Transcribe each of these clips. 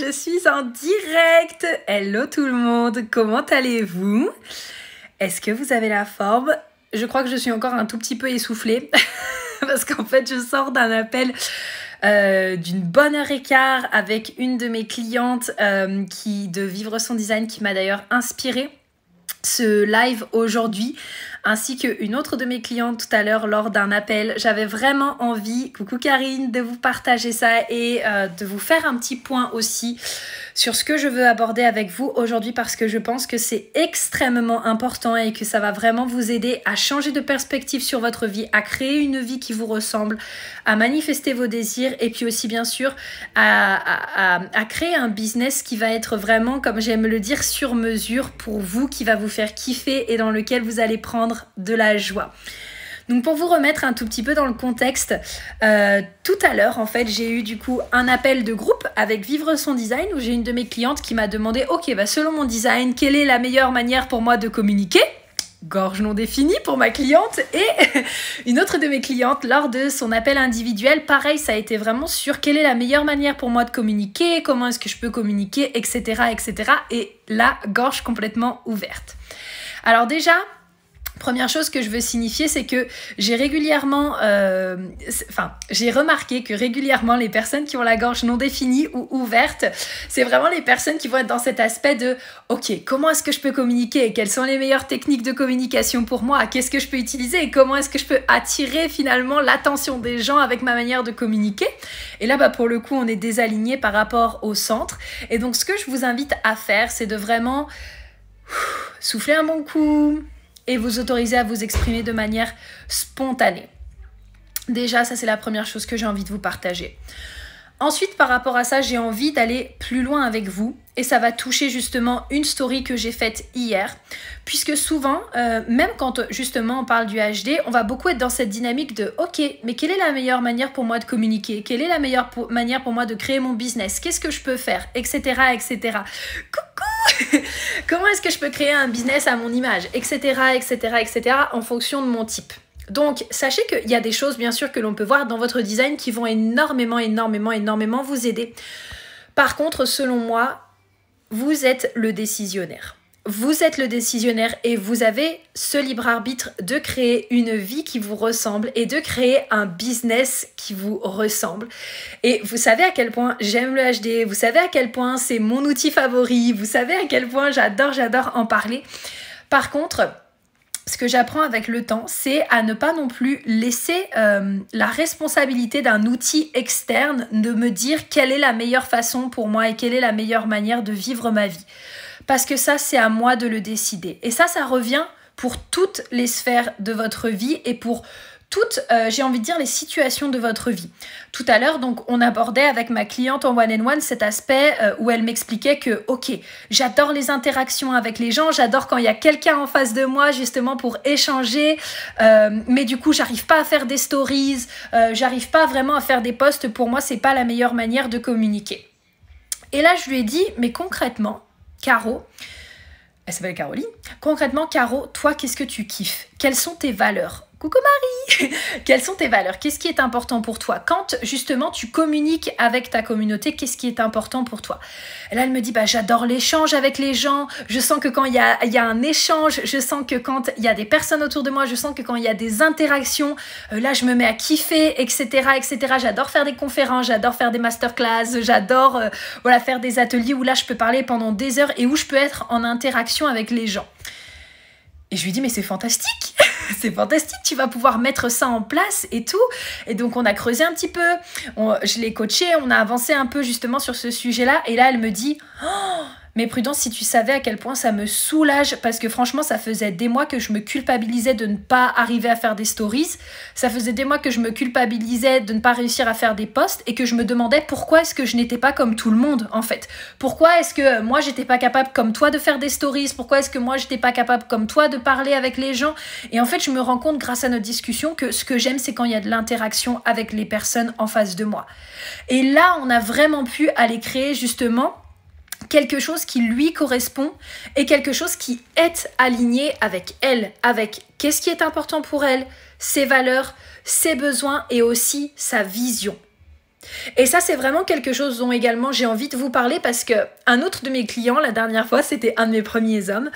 Je suis en direct. Hello tout le monde, comment allez-vous? Est-ce que vous avez la forme? Je crois que je suis encore un tout petit peu essoufflée parce qu'en fait je sors d'un appel d'une bonne heure et quart avec une de mes clientes de Vivre Son Design qui m'a d'ailleurs inspirée ce live aujourd'hui, ainsi qu'une autre de mes clientes tout à l'heure lors d'un appel. J'avais vraiment envie, coucou Karine, de vous partager ça et de vous faire un petit point aussi sur ce que je veux aborder avec vous aujourd'hui, parce que je pense que c'est extrêmement important et que ça va vraiment vous aider à changer de perspective sur votre vie, à créer une vie qui vous ressemble, à manifester vos désirs et puis aussi bien sûr à créer un business qui va être vraiment, comme j'aime le dire, sur mesure pour vous, qui va vous faire kiffer et dans lequel vous allez prendre de la joie. Donc pour vous remettre un tout petit peu dans le contexte, tout à l'heure en fait j'ai eu du coup un appel de groupe avec Vivre Son Design où j'ai une de mes clientes qui m'a demandé « Ok, bah selon mon design, quelle est la meilleure manière pour moi de communiquer ?» Gorge non définie pour ma cliente. Et une autre de mes clientes lors de son appel individuel, pareil, ça a été vraiment sur quelle est la meilleure manière pour moi de communiquer, comment est-ce que je peux communiquer, etc. etc. Et là, gorge complètement ouverte. Alors déjà, première chose que je veux signifier, c'est que j'ai régulièrement, j'ai remarqué que régulièrement les personnes qui ont la gorge non définie ou ouverte, c'est vraiment les personnes qui vont être dans cet aspect de « Ok, comment est-ce que je peux communiquer? Quelles sont les meilleures techniques de communication pour moi? Qu'est-ce que je peux utiliser? Et comment est-ce que je peux attirer finalement l'attention des gens avec ma manière de communiquer ?» Et là, bah, pour le coup, on est désaligné par rapport au centre. Et donc, ce que je vous invite à faire, c'est de vraiment souffler un bon coup et vous autoriser à vous exprimer de manière spontanée. Déjà, ça c'est la première chose que j'ai envie de vous partager. Ensuite, par rapport à ça, j'ai envie d'aller plus loin avec vous et ça va toucher justement une story que j'ai faite hier, puisque souvent, même quand justement on parle du HD, on va beaucoup être dans cette dynamique de « Ok, mais quelle est la meilleure manière pour moi de communiquer? Quelle est la meilleure manière pour moi de créer mon business? Qu'est-ce que je peux faire ?» etc. etc. Coucou! Comment est-ce que je peux créer un business à mon image, etc., etc., etc., en fonction de mon type. Donc, sachez qu'il y a des choses, bien sûr, que l'on peut voir dans votre design qui vont énormément, énormément, énormément vous aider. Par contre, selon moi, vous êtes le décisionnaire. Vous êtes le décisionnaire et vous avez ce libre arbitre de créer une vie qui vous ressemble et de créer un business qui vous ressemble. Et vous savez à quel point j'aime le HD, vous savez à quel point c'est mon outil favori, vous savez à quel point j'adore en parler. Par contre, ce que j'apprends avec le temps, c'est à ne pas non plus laisser la responsabilité d'un outil externe de me dire quelle est la meilleure façon pour moi et quelle est la meilleure manière de vivre ma vie. Parce que ça, c'est à moi de le décider. Et ça revient pour toutes les sphères de votre vie et pour toutes, j'ai envie de dire, les situations de votre vie. Tout à l'heure, donc, on abordait avec ma cliente en one-on-one cet aspect où elle m'expliquait que, ok, j'adore les interactions avec les gens, j'adore quand il y a quelqu'un en face de moi justement pour échanger, mais du coup, j'arrive pas à faire des stories, j'arrive pas vraiment à faire des posts, pour moi, c'est pas la meilleure manière de communiquer. Et là, je lui ai dit, mais concrètement, Caro, elle s'appelle Caroline. Concrètement, Caro, toi, qu'est-ce que tu kiffes? Quelles sont tes valeurs? Coucou Marie! Quelles sont tes valeurs? Qu'est-ce qui est important pour toi? Quand, justement, tu communiques avec ta communauté, qu'est-ce qui est important pour toi? Et là, elle me dit, bah, j'adore l'échange avec les gens. Je sens que quand il y a un échange, je sens que quand il y a des personnes autour de moi, je sens que quand il y a des interactions, là, je me mets à kiffer, etc., etc. J'adore faire des conférences, j'adore faire des masterclass, j'adore faire des ateliers où là, je peux parler pendant des heures et où je peux être en interaction avec les gens. Et je lui dis, mais c'est fantastique! C'est fantastique, tu vas pouvoir mettre ça en place et tout. Et donc, on a creusé un petit peu. Je l'ai coachée, on a avancé un peu justement sur ce sujet-là. Et là, elle me dit oh, « Mais Prudence, si tu savais à quel point ça me soulage, parce que franchement, ça faisait des mois que je me culpabilisais de ne pas arriver à faire des stories. Ça faisait des mois que je me culpabilisais de ne pas réussir à faire des posts et que je me demandais pourquoi est-ce que je n'étais pas comme tout le monde, en fait. Pourquoi est-ce que moi, j'étais pas capable comme toi de faire des stories? Pourquoi est-ce que moi, j'étais pas capable comme toi de parler avec les gens? Et en fait, je me rends compte grâce à notre discussion que ce que j'aime, c'est quand il y a de l'interaction avec les personnes en face de moi. Et là, on a vraiment pu aller créer justement quelque chose qui lui correspond et quelque chose qui est aligné avec elle, avec qu'est-ce qui est important pour elle, ses valeurs, ses besoins et aussi sa vision. Et ça, c'est vraiment quelque chose dont également j'ai envie de vous parler parce que un autre de mes clients, la dernière fois, c'était un de mes premiers hommes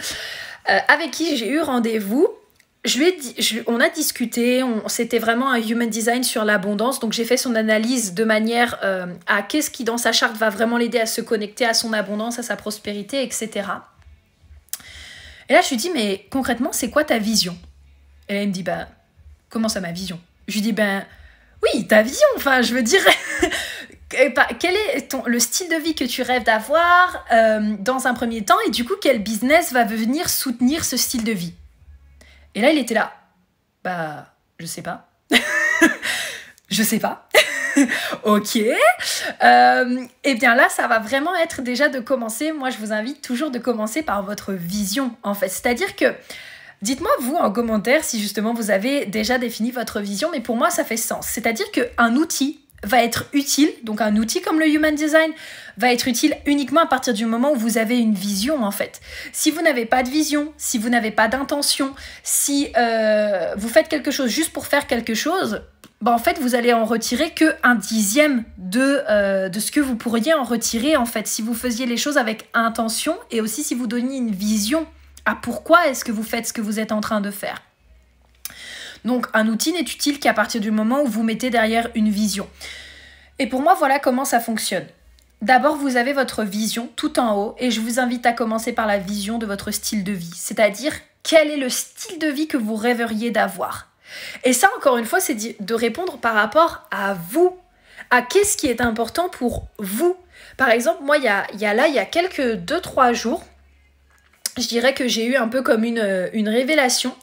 avec qui j'ai eu rendez-vous. On a discuté, c'était vraiment un Human Design sur l'abondance, donc j'ai fait son analyse de manière à qu'est-ce qui dans sa charte va vraiment l'aider à se connecter à son abondance, à sa prospérité, etc. Et là je lui dis mais concrètement c'est quoi ta vision? Et là il me dit bah comment ça ma vision? Je lui dis ben oui ta vision, enfin je veux dire... Quel est le style de vie que tu rêves d'avoir dans un premier temps et du coup quel business va venir soutenir ce style de vie? Et là, il était là. Bah, je sais pas. Je sais pas. Ok. Eh bien là, ça va vraiment être déjà de commencer. Moi, je vous invite toujours de commencer par votre vision, en fait. C'est-à-dire que, dites-moi, vous, en commentaire, si justement vous avez déjà défini votre vision. Mais pour moi, ça fait sens. C'est-à-dire qu'un outil va être utile, donc un outil comme le Human Design, va être utile uniquement à partir du moment où vous avez une vision en fait. Si vous n'avez pas de vision, si vous n'avez pas d'intention, si vous faites quelque chose juste pour faire quelque chose, ben en fait vous allez en retirer que 1/10 de ce que vous pourriez en retirer en fait. Si vous faisiez les choses avec intention et aussi si vous donniez une vision à pourquoi est-ce que vous faites ce que vous êtes en train de faire. Donc, un outil n'est utile qu'à partir du moment où vous mettez derrière une vision. Et pour moi, voilà comment ça fonctionne. D'abord, vous avez votre vision tout en haut et je vous invite à commencer par la vision de votre style de vie. C'est-à-dire, quel est le style de vie que vous rêveriez d'avoir? Et ça, encore une fois, c'est de répondre par rapport à vous, à qu'est-ce qui est important pour vous. Par exemple, moi, il y a quelques 2-3 jours, je dirais que j'ai eu un peu comme une révélation.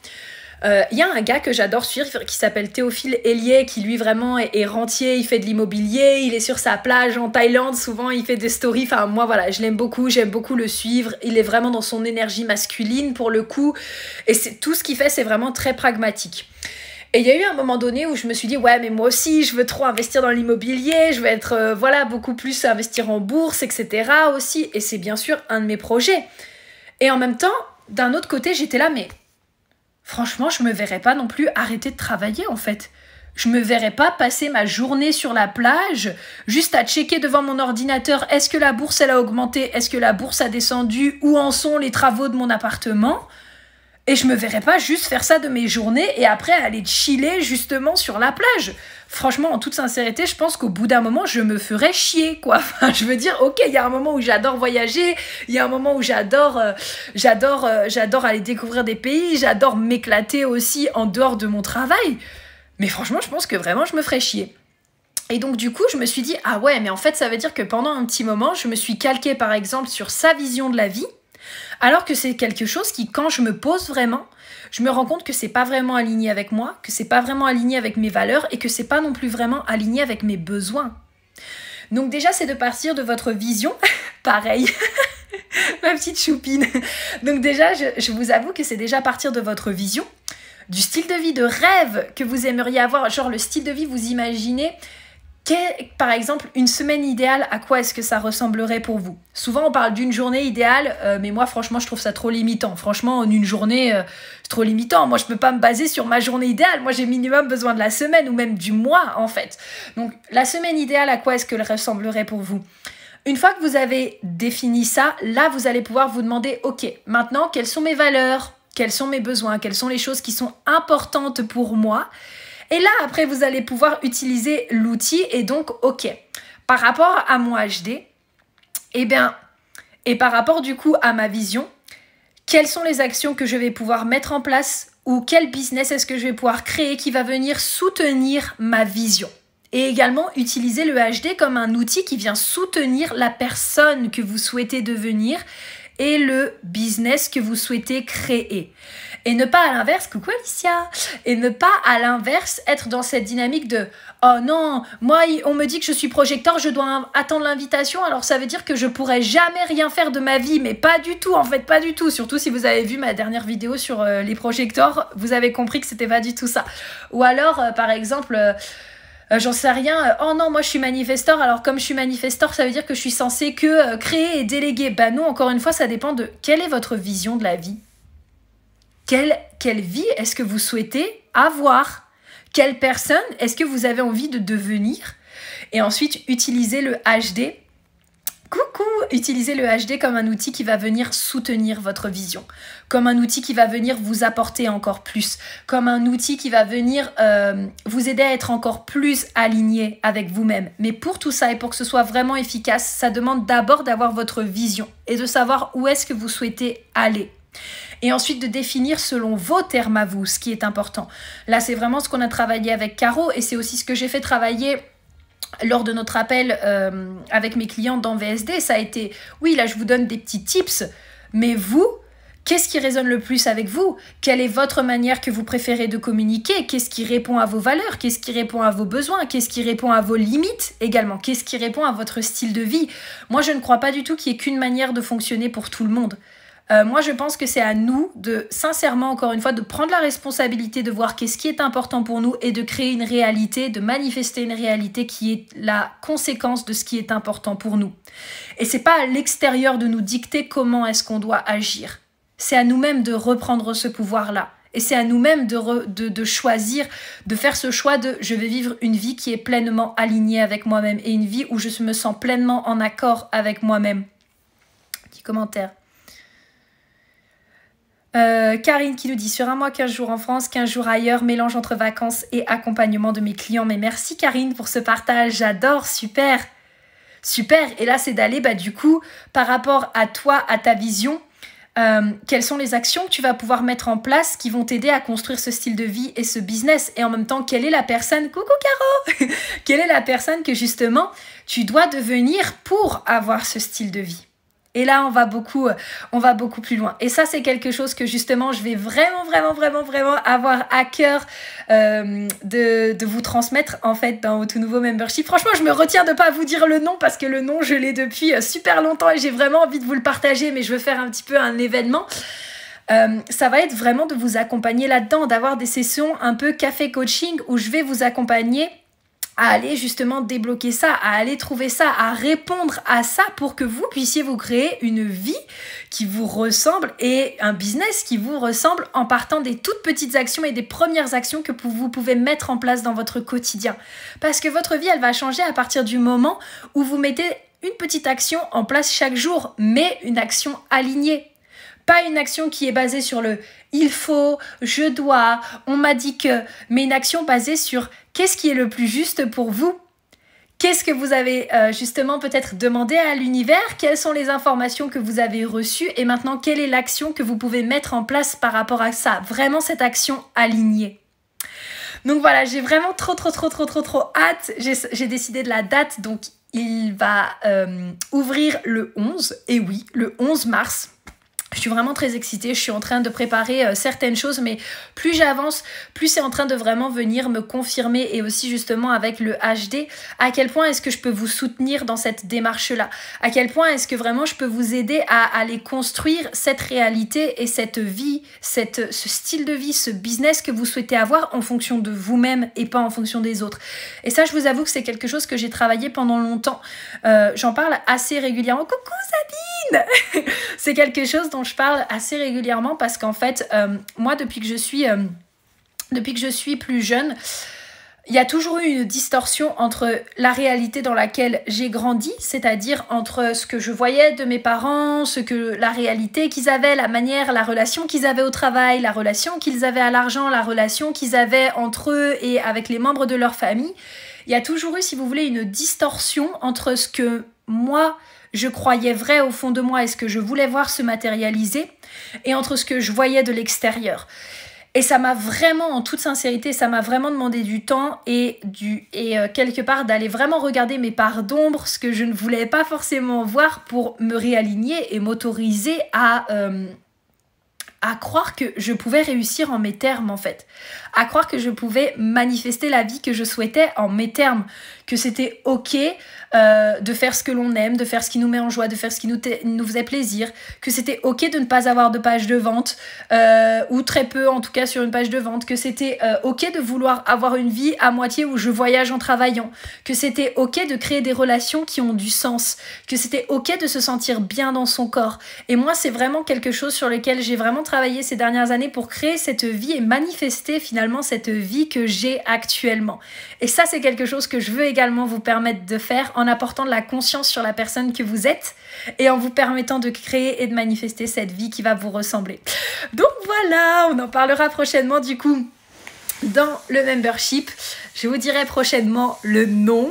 Il y a un gars que j'adore suivre qui s'appelle Théophile Elie, qui lui vraiment est rentier, il fait de l'immobilier, il est sur sa plage en Thaïlande, souvent il fait des stories, enfin moi voilà, je l'aime beaucoup, j'aime beaucoup le suivre, il est vraiment dans son énergie masculine pour le coup, et tout ce qu'il fait c'est vraiment très pragmatique. Et il y a eu un moment donné où je me suis dit ouais mais moi aussi je veux trop investir dans l'immobilier, je veux être voilà beaucoup plus investir en bourse, etc. aussi, et c'est bien sûr un de mes projets. Et en même temps, d'un autre côté j'étais là mais... Franchement, je me verrais pas non plus arrêter de travailler, en fait. Je me verrais pas passer ma journée sur la plage, juste à checker devant mon ordinateur, est-ce que la bourse, elle a augmenté? Est-ce que la bourse a descendu? Où en sont les travaux de mon appartement? Et je me verrais pas juste faire ça de mes journées et après aller chiller, justement, sur la plage. Franchement, en toute sincérité, je pense qu'au bout d'un moment, je me ferais chier, quoi. Enfin, je veux dire, ok, il y a un moment où j'adore voyager, il y a un moment où j'adore aller découvrir des pays, j'adore m'éclater aussi en dehors de mon travail. Mais franchement, je pense que vraiment, je me ferais chier. Et donc, du coup, je me suis dit, ah ouais, mais en fait, ça veut dire que pendant un petit moment, je me suis calquée, par exemple, sur sa vision de la vie. Alors que c'est quelque chose qui, quand je me pose vraiment, je me rends compte que c'est pas vraiment aligné avec moi, que c'est pas vraiment aligné avec mes valeurs et que c'est pas non plus vraiment aligné avec mes besoins. Donc déjà, c'est de partir de votre vision. Pareil, ma petite choupine. Donc déjà, je vous avoue que c'est déjà partir de votre vision, du style de vie de rêve que vous aimeriez avoir, genre le style de vie vous imaginez. Par exemple, une semaine idéale, à quoi est-ce que ça ressemblerait pour vous? Souvent, on parle d'une journée idéale, mais moi, franchement, je trouve ça trop limitant. Franchement, en une journée, c'est trop limitant. Moi, je peux pas me baser sur ma journée idéale. Moi, j'ai minimum besoin de la semaine ou même du mois, en fait. Donc, la semaine idéale, à quoi est-ce qu'elle ressemblerait pour vous? Une fois que vous avez défini ça, là, vous allez pouvoir vous demander, ok, maintenant, quelles sont mes valeurs? Quels sont mes besoins? Quelles sont les choses qui sont importantes pour moi? Et là, après, vous allez pouvoir utiliser l'outil et donc, ok, par rapport à mon HD, eh bien, et par rapport du coup à ma vision, quelles sont les actions que je vais pouvoir mettre en place ou quel business est-ce que je vais pouvoir créer qui va venir soutenir ma vision? Et également, utiliser le HD comme un outil qui vient soutenir la personne que vous souhaitez devenir et le business que vous souhaitez créer. Et ne pas à l'inverse, coucou Alicia, et ne pas à l'inverse être dans cette dynamique de « Oh non, moi on me dit que je suis projecteur, je dois attendre l'invitation, alors ça veut dire que je pourrais jamais rien faire de ma vie », mais pas du tout, en fait, pas du tout. Surtout si vous avez vu ma dernière vidéo sur les projecteurs, vous avez compris que c'était pas du tout ça. Ou alors, par exemple... j'en sais rien, oh non, moi je suis manifesteur, alors comme je suis manifesteur, ça veut dire que je suis censée que créer et déléguer. Bah non, encore une fois, ça dépend de quelle est votre vision de la vie. Quelle vie est-ce que vous souhaitez avoir? Quelle personne est-ce que vous avez envie de devenir? Et ensuite, utilisez le HD. Coucou! Utilisez le HD comme un outil qui va venir soutenir votre vision, comme un outil qui va venir vous apporter encore plus, comme un outil qui va venir vous aider à être encore plus aligné avec vous-même. Mais pour tout ça et pour que ce soit vraiment efficace, ça demande d'abord d'avoir votre vision et de savoir où est-ce que vous souhaitez aller. Et ensuite de définir selon vos termes à vous, ce qui est important. Là, c'est vraiment ce qu'on a travaillé avec Caro et c'est aussi ce que j'ai fait travailler lors de notre appel avec mes clients dans VSD. Ça a été, oui, là je vous donne des petits tips, mais vous, qu'est-ce qui résonne le plus avec vous? Quelle est votre manière que vous préférez de communiquer? Qu'est-ce qui répond à vos valeurs? Qu'est-ce qui répond à vos besoins? Qu'est-ce qui répond à vos limites également? Qu'est-ce qui répond à votre style de vie? Moi, je ne crois pas du tout qu'il y ait qu'une manière de fonctionner pour tout le monde. Moi, je pense que c'est à nous de, sincèrement, encore une fois, de prendre la responsabilité de voir qu'est-ce qui est important pour nous et de créer une réalité, de manifester une réalité qui est la conséquence de ce qui est important pour nous. Et c'est pas à l'extérieur de nous dicter comment est-ce qu'on doit agir. C'est à nous-mêmes de reprendre ce pouvoir-là. Et c'est à nous-mêmes de choisir, de faire ce choix de « je vais vivre une vie qui est pleinement alignée avec moi-même et une vie où je me sens pleinement en accord avec moi-même. » Petit commentaire. Karine qui nous dit « Sur un mois, 15 jours en France, 15 jours ailleurs, mélange entre vacances et accompagnement de mes clients. » Mais merci Karine pour ce partage, j'adore, super, super. Et là, c'est d'aller, du coup, par rapport à toi, à ta vision, quelles sont les actions que tu vas pouvoir mettre en place qui vont t'aider à construire ce style de vie et ce business. Et en même temps, quelle est la personne... Coucou Caro Quelle est la personne que, justement, tu dois devenir pour avoir ce style de vie? Et là, on va beaucoup plus loin. Et ça, c'est quelque chose que justement, je vais vraiment avoir à cœur de vous transmettre en fait dans tout nouveau membership. Franchement, je me retiens de ne pas vous dire le nom parce que le nom, je l'ai depuis super longtemps et j'ai vraiment envie de vous le partager, mais je veux faire un petit peu un événement. Ça va être vraiment de vous accompagner là-dedans, d'avoir des sessions un peu café coaching où je vais vous accompagner à aller justement débloquer ça, à aller trouver ça, à répondre à ça pour que vous puissiez vous créer une vie qui vous ressemble et un business qui vous ressemble en partant des toutes petites actions et des premières actions que vous pouvez mettre en place dans votre quotidien. Parce que votre vie, elle va changer à partir du moment où vous mettez une petite action en place chaque jour, mais une action alignée. Pas une action qui est basée sur le « il faut »,« je dois »,« on m'a dit que », mais une action basée sur qu'est-ce qui est le plus juste pour vous? Qu'est-ce que vous avez justement peut-être demandé à l'univers? Quelles sont les informations que vous avez reçues? Et maintenant, quelle est l'action que vous pouvez mettre en place par rapport à ça? Vraiment cette action alignée. Donc voilà, j'ai vraiment trop hâte. J'ai décidé de la date, donc il va ouvrir le 11. Et oui, le 11 mars. Je suis vraiment très excitée, je suis en train de préparer certaines choses, mais plus j'avance, plus c'est en train de vraiment venir me confirmer et aussi justement avec le HD, à quel point est-ce que je peux vous soutenir dans cette démarche-là? À quel point est-ce que vraiment je peux vous aider à aller construire cette réalité et cette vie, ce style de vie, ce business que vous souhaitez avoir en fonction de vous-même et pas en fonction des autres. Et ça, je vous avoue que c'est quelque chose que j'ai travaillé pendant longtemps. J'en parle assez régulièrement. Coucou Sabine C'est quelque chose dont je parle assez régulièrement parce qu'en fait, moi, depuis que je suis plus jeune, il y a toujours eu une distorsion entre la réalité dans laquelle j'ai grandi, c'est-à-dire entre ce que je voyais de mes parents, la réalité qu'ils avaient, la manière, la relation qu'ils avaient au travail, la relation qu'ils avaient à l'argent, la relation qu'ils avaient entre eux et avec les membres de leur famille. Il y a toujours eu, si vous voulez, une distorsion entre ce que moi, je croyais vrai au fond de moi et ce que je voulais voir se matérialiser et entre ce que je voyais de l'extérieur. Et ça m'a vraiment, en toute sincérité, ça m'a vraiment demandé du temps et quelque part d'aller vraiment regarder mes parts d'ombre, ce que je ne voulais pas forcément voir pour me réaligner et m'autoriser à croire que je pouvais réussir en mes termes en fait, à croire que je pouvais manifester la vie que je souhaitais en mes termes, que c'était ok de faire ce que l'on aime, de faire ce qui nous met en joie, de faire ce qui nous faisait plaisir, que c'était ok de ne pas avoir de page de vente, ou très peu en tout cas sur une page de vente, que c'était ok de vouloir avoir une vie à moitié où je voyage en travaillant, que c'était ok de créer des relations qui ont du sens, que c'était ok de se sentir bien dans son corps. Et moi, c'est vraiment quelque chose sur lequel j'ai vraiment travaillé ces dernières années pour créer cette vie et manifester finalement cette vie que j'ai actuellement. Et ça, c'est quelque chose que je veux également vous permettre de faire en apportant de la conscience sur la personne que vous êtes et en vous permettant de créer et de manifester cette vie qui va vous ressembler. Donc voilà, on en parlera prochainement du coup dans le membership. Je vous dirai prochainement le nom.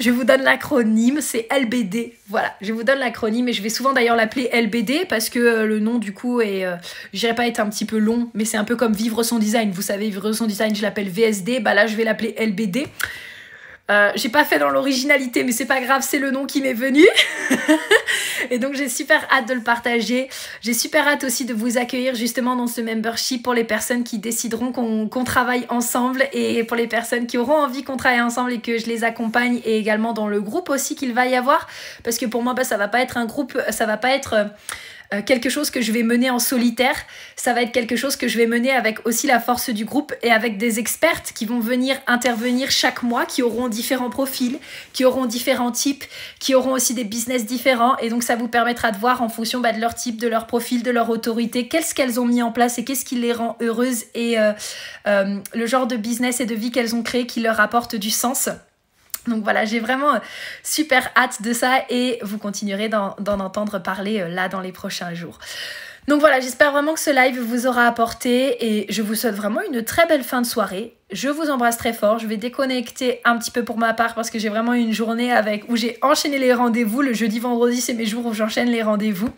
Je vous donne l'acronyme, c'est LBD. Voilà, je vous donne l'acronyme et je vais souvent d'ailleurs l'appeler LBD parce que le nom du coup est, je dirais pas être un petit peu long, mais c'est un peu comme Vivre Son Design. Vous savez, Vivre Son Design, je l'appelle VSD, bah là je vais l'appeler LBD. J'ai pas fait dans l'originalité, mais c'est pas grave, c'est le nom qui m'est venu. Et donc j'ai super hâte de le partager. J'ai super hâte aussi de vous accueillir justement dans ce membership pour les personnes qui décideront qu'on travaille ensemble et pour les personnes qui auront envie qu'on travaille ensemble et que je les accompagne, et également dans le groupe aussi qu'il va y avoir, parce que pour moi, bah, ça va pas être un groupe, ça va pas être... quelque chose que je vais mener en solitaire, ça va être quelque chose que je vais mener avec aussi la force du groupe et avec des expertes qui vont venir intervenir chaque mois, qui auront différents profils, qui auront différents types, qui auront aussi des business différents, et donc ça vous permettra de voir en fonction de leur type, de leur profil, de leur autorité, qu'est-ce qu'elles ont mis en place et qu'est-ce qui les rend heureuses, et le genre de business et de vie qu'elles ont créé qui leur apporte du sens. Donc voilà, j'ai vraiment super hâte de ça et vous continuerez d'en entendre parler là dans les prochains jours. Donc voilà, j'espère vraiment que ce live vous aura apporté et je vous souhaite vraiment une très belle fin de soirée. Je vous embrasse très fort, je vais déconnecter un petit peu pour ma part parce que j'ai vraiment une journée où j'ai enchaîné les rendez-vous. Le jeudi, vendredi, c'est mes jours où j'enchaîne les rendez-vous.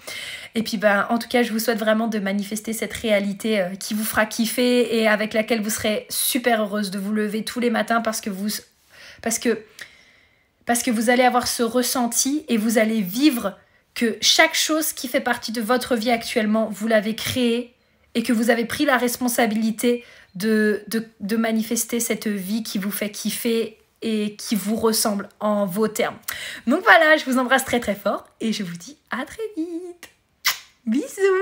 Et puis ben, en tout cas, je vous souhaite vraiment de manifester cette réalité qui vous fera kiffer et avec laquelle vous serez super heureuse de vous lever tous les matins parce que vous allez avoir ce ressenti et vous allez vivre que chaque chose qui fait partie de votre vie actuellement, vous l'avez créée et que vous avez pris la responsabilité de manifester cette vie qui vous fait kiffer et qui vous ressemble en vos termes. Donc voilà, je vous embrasse très très fort et je vous dis à très vite. Bisous.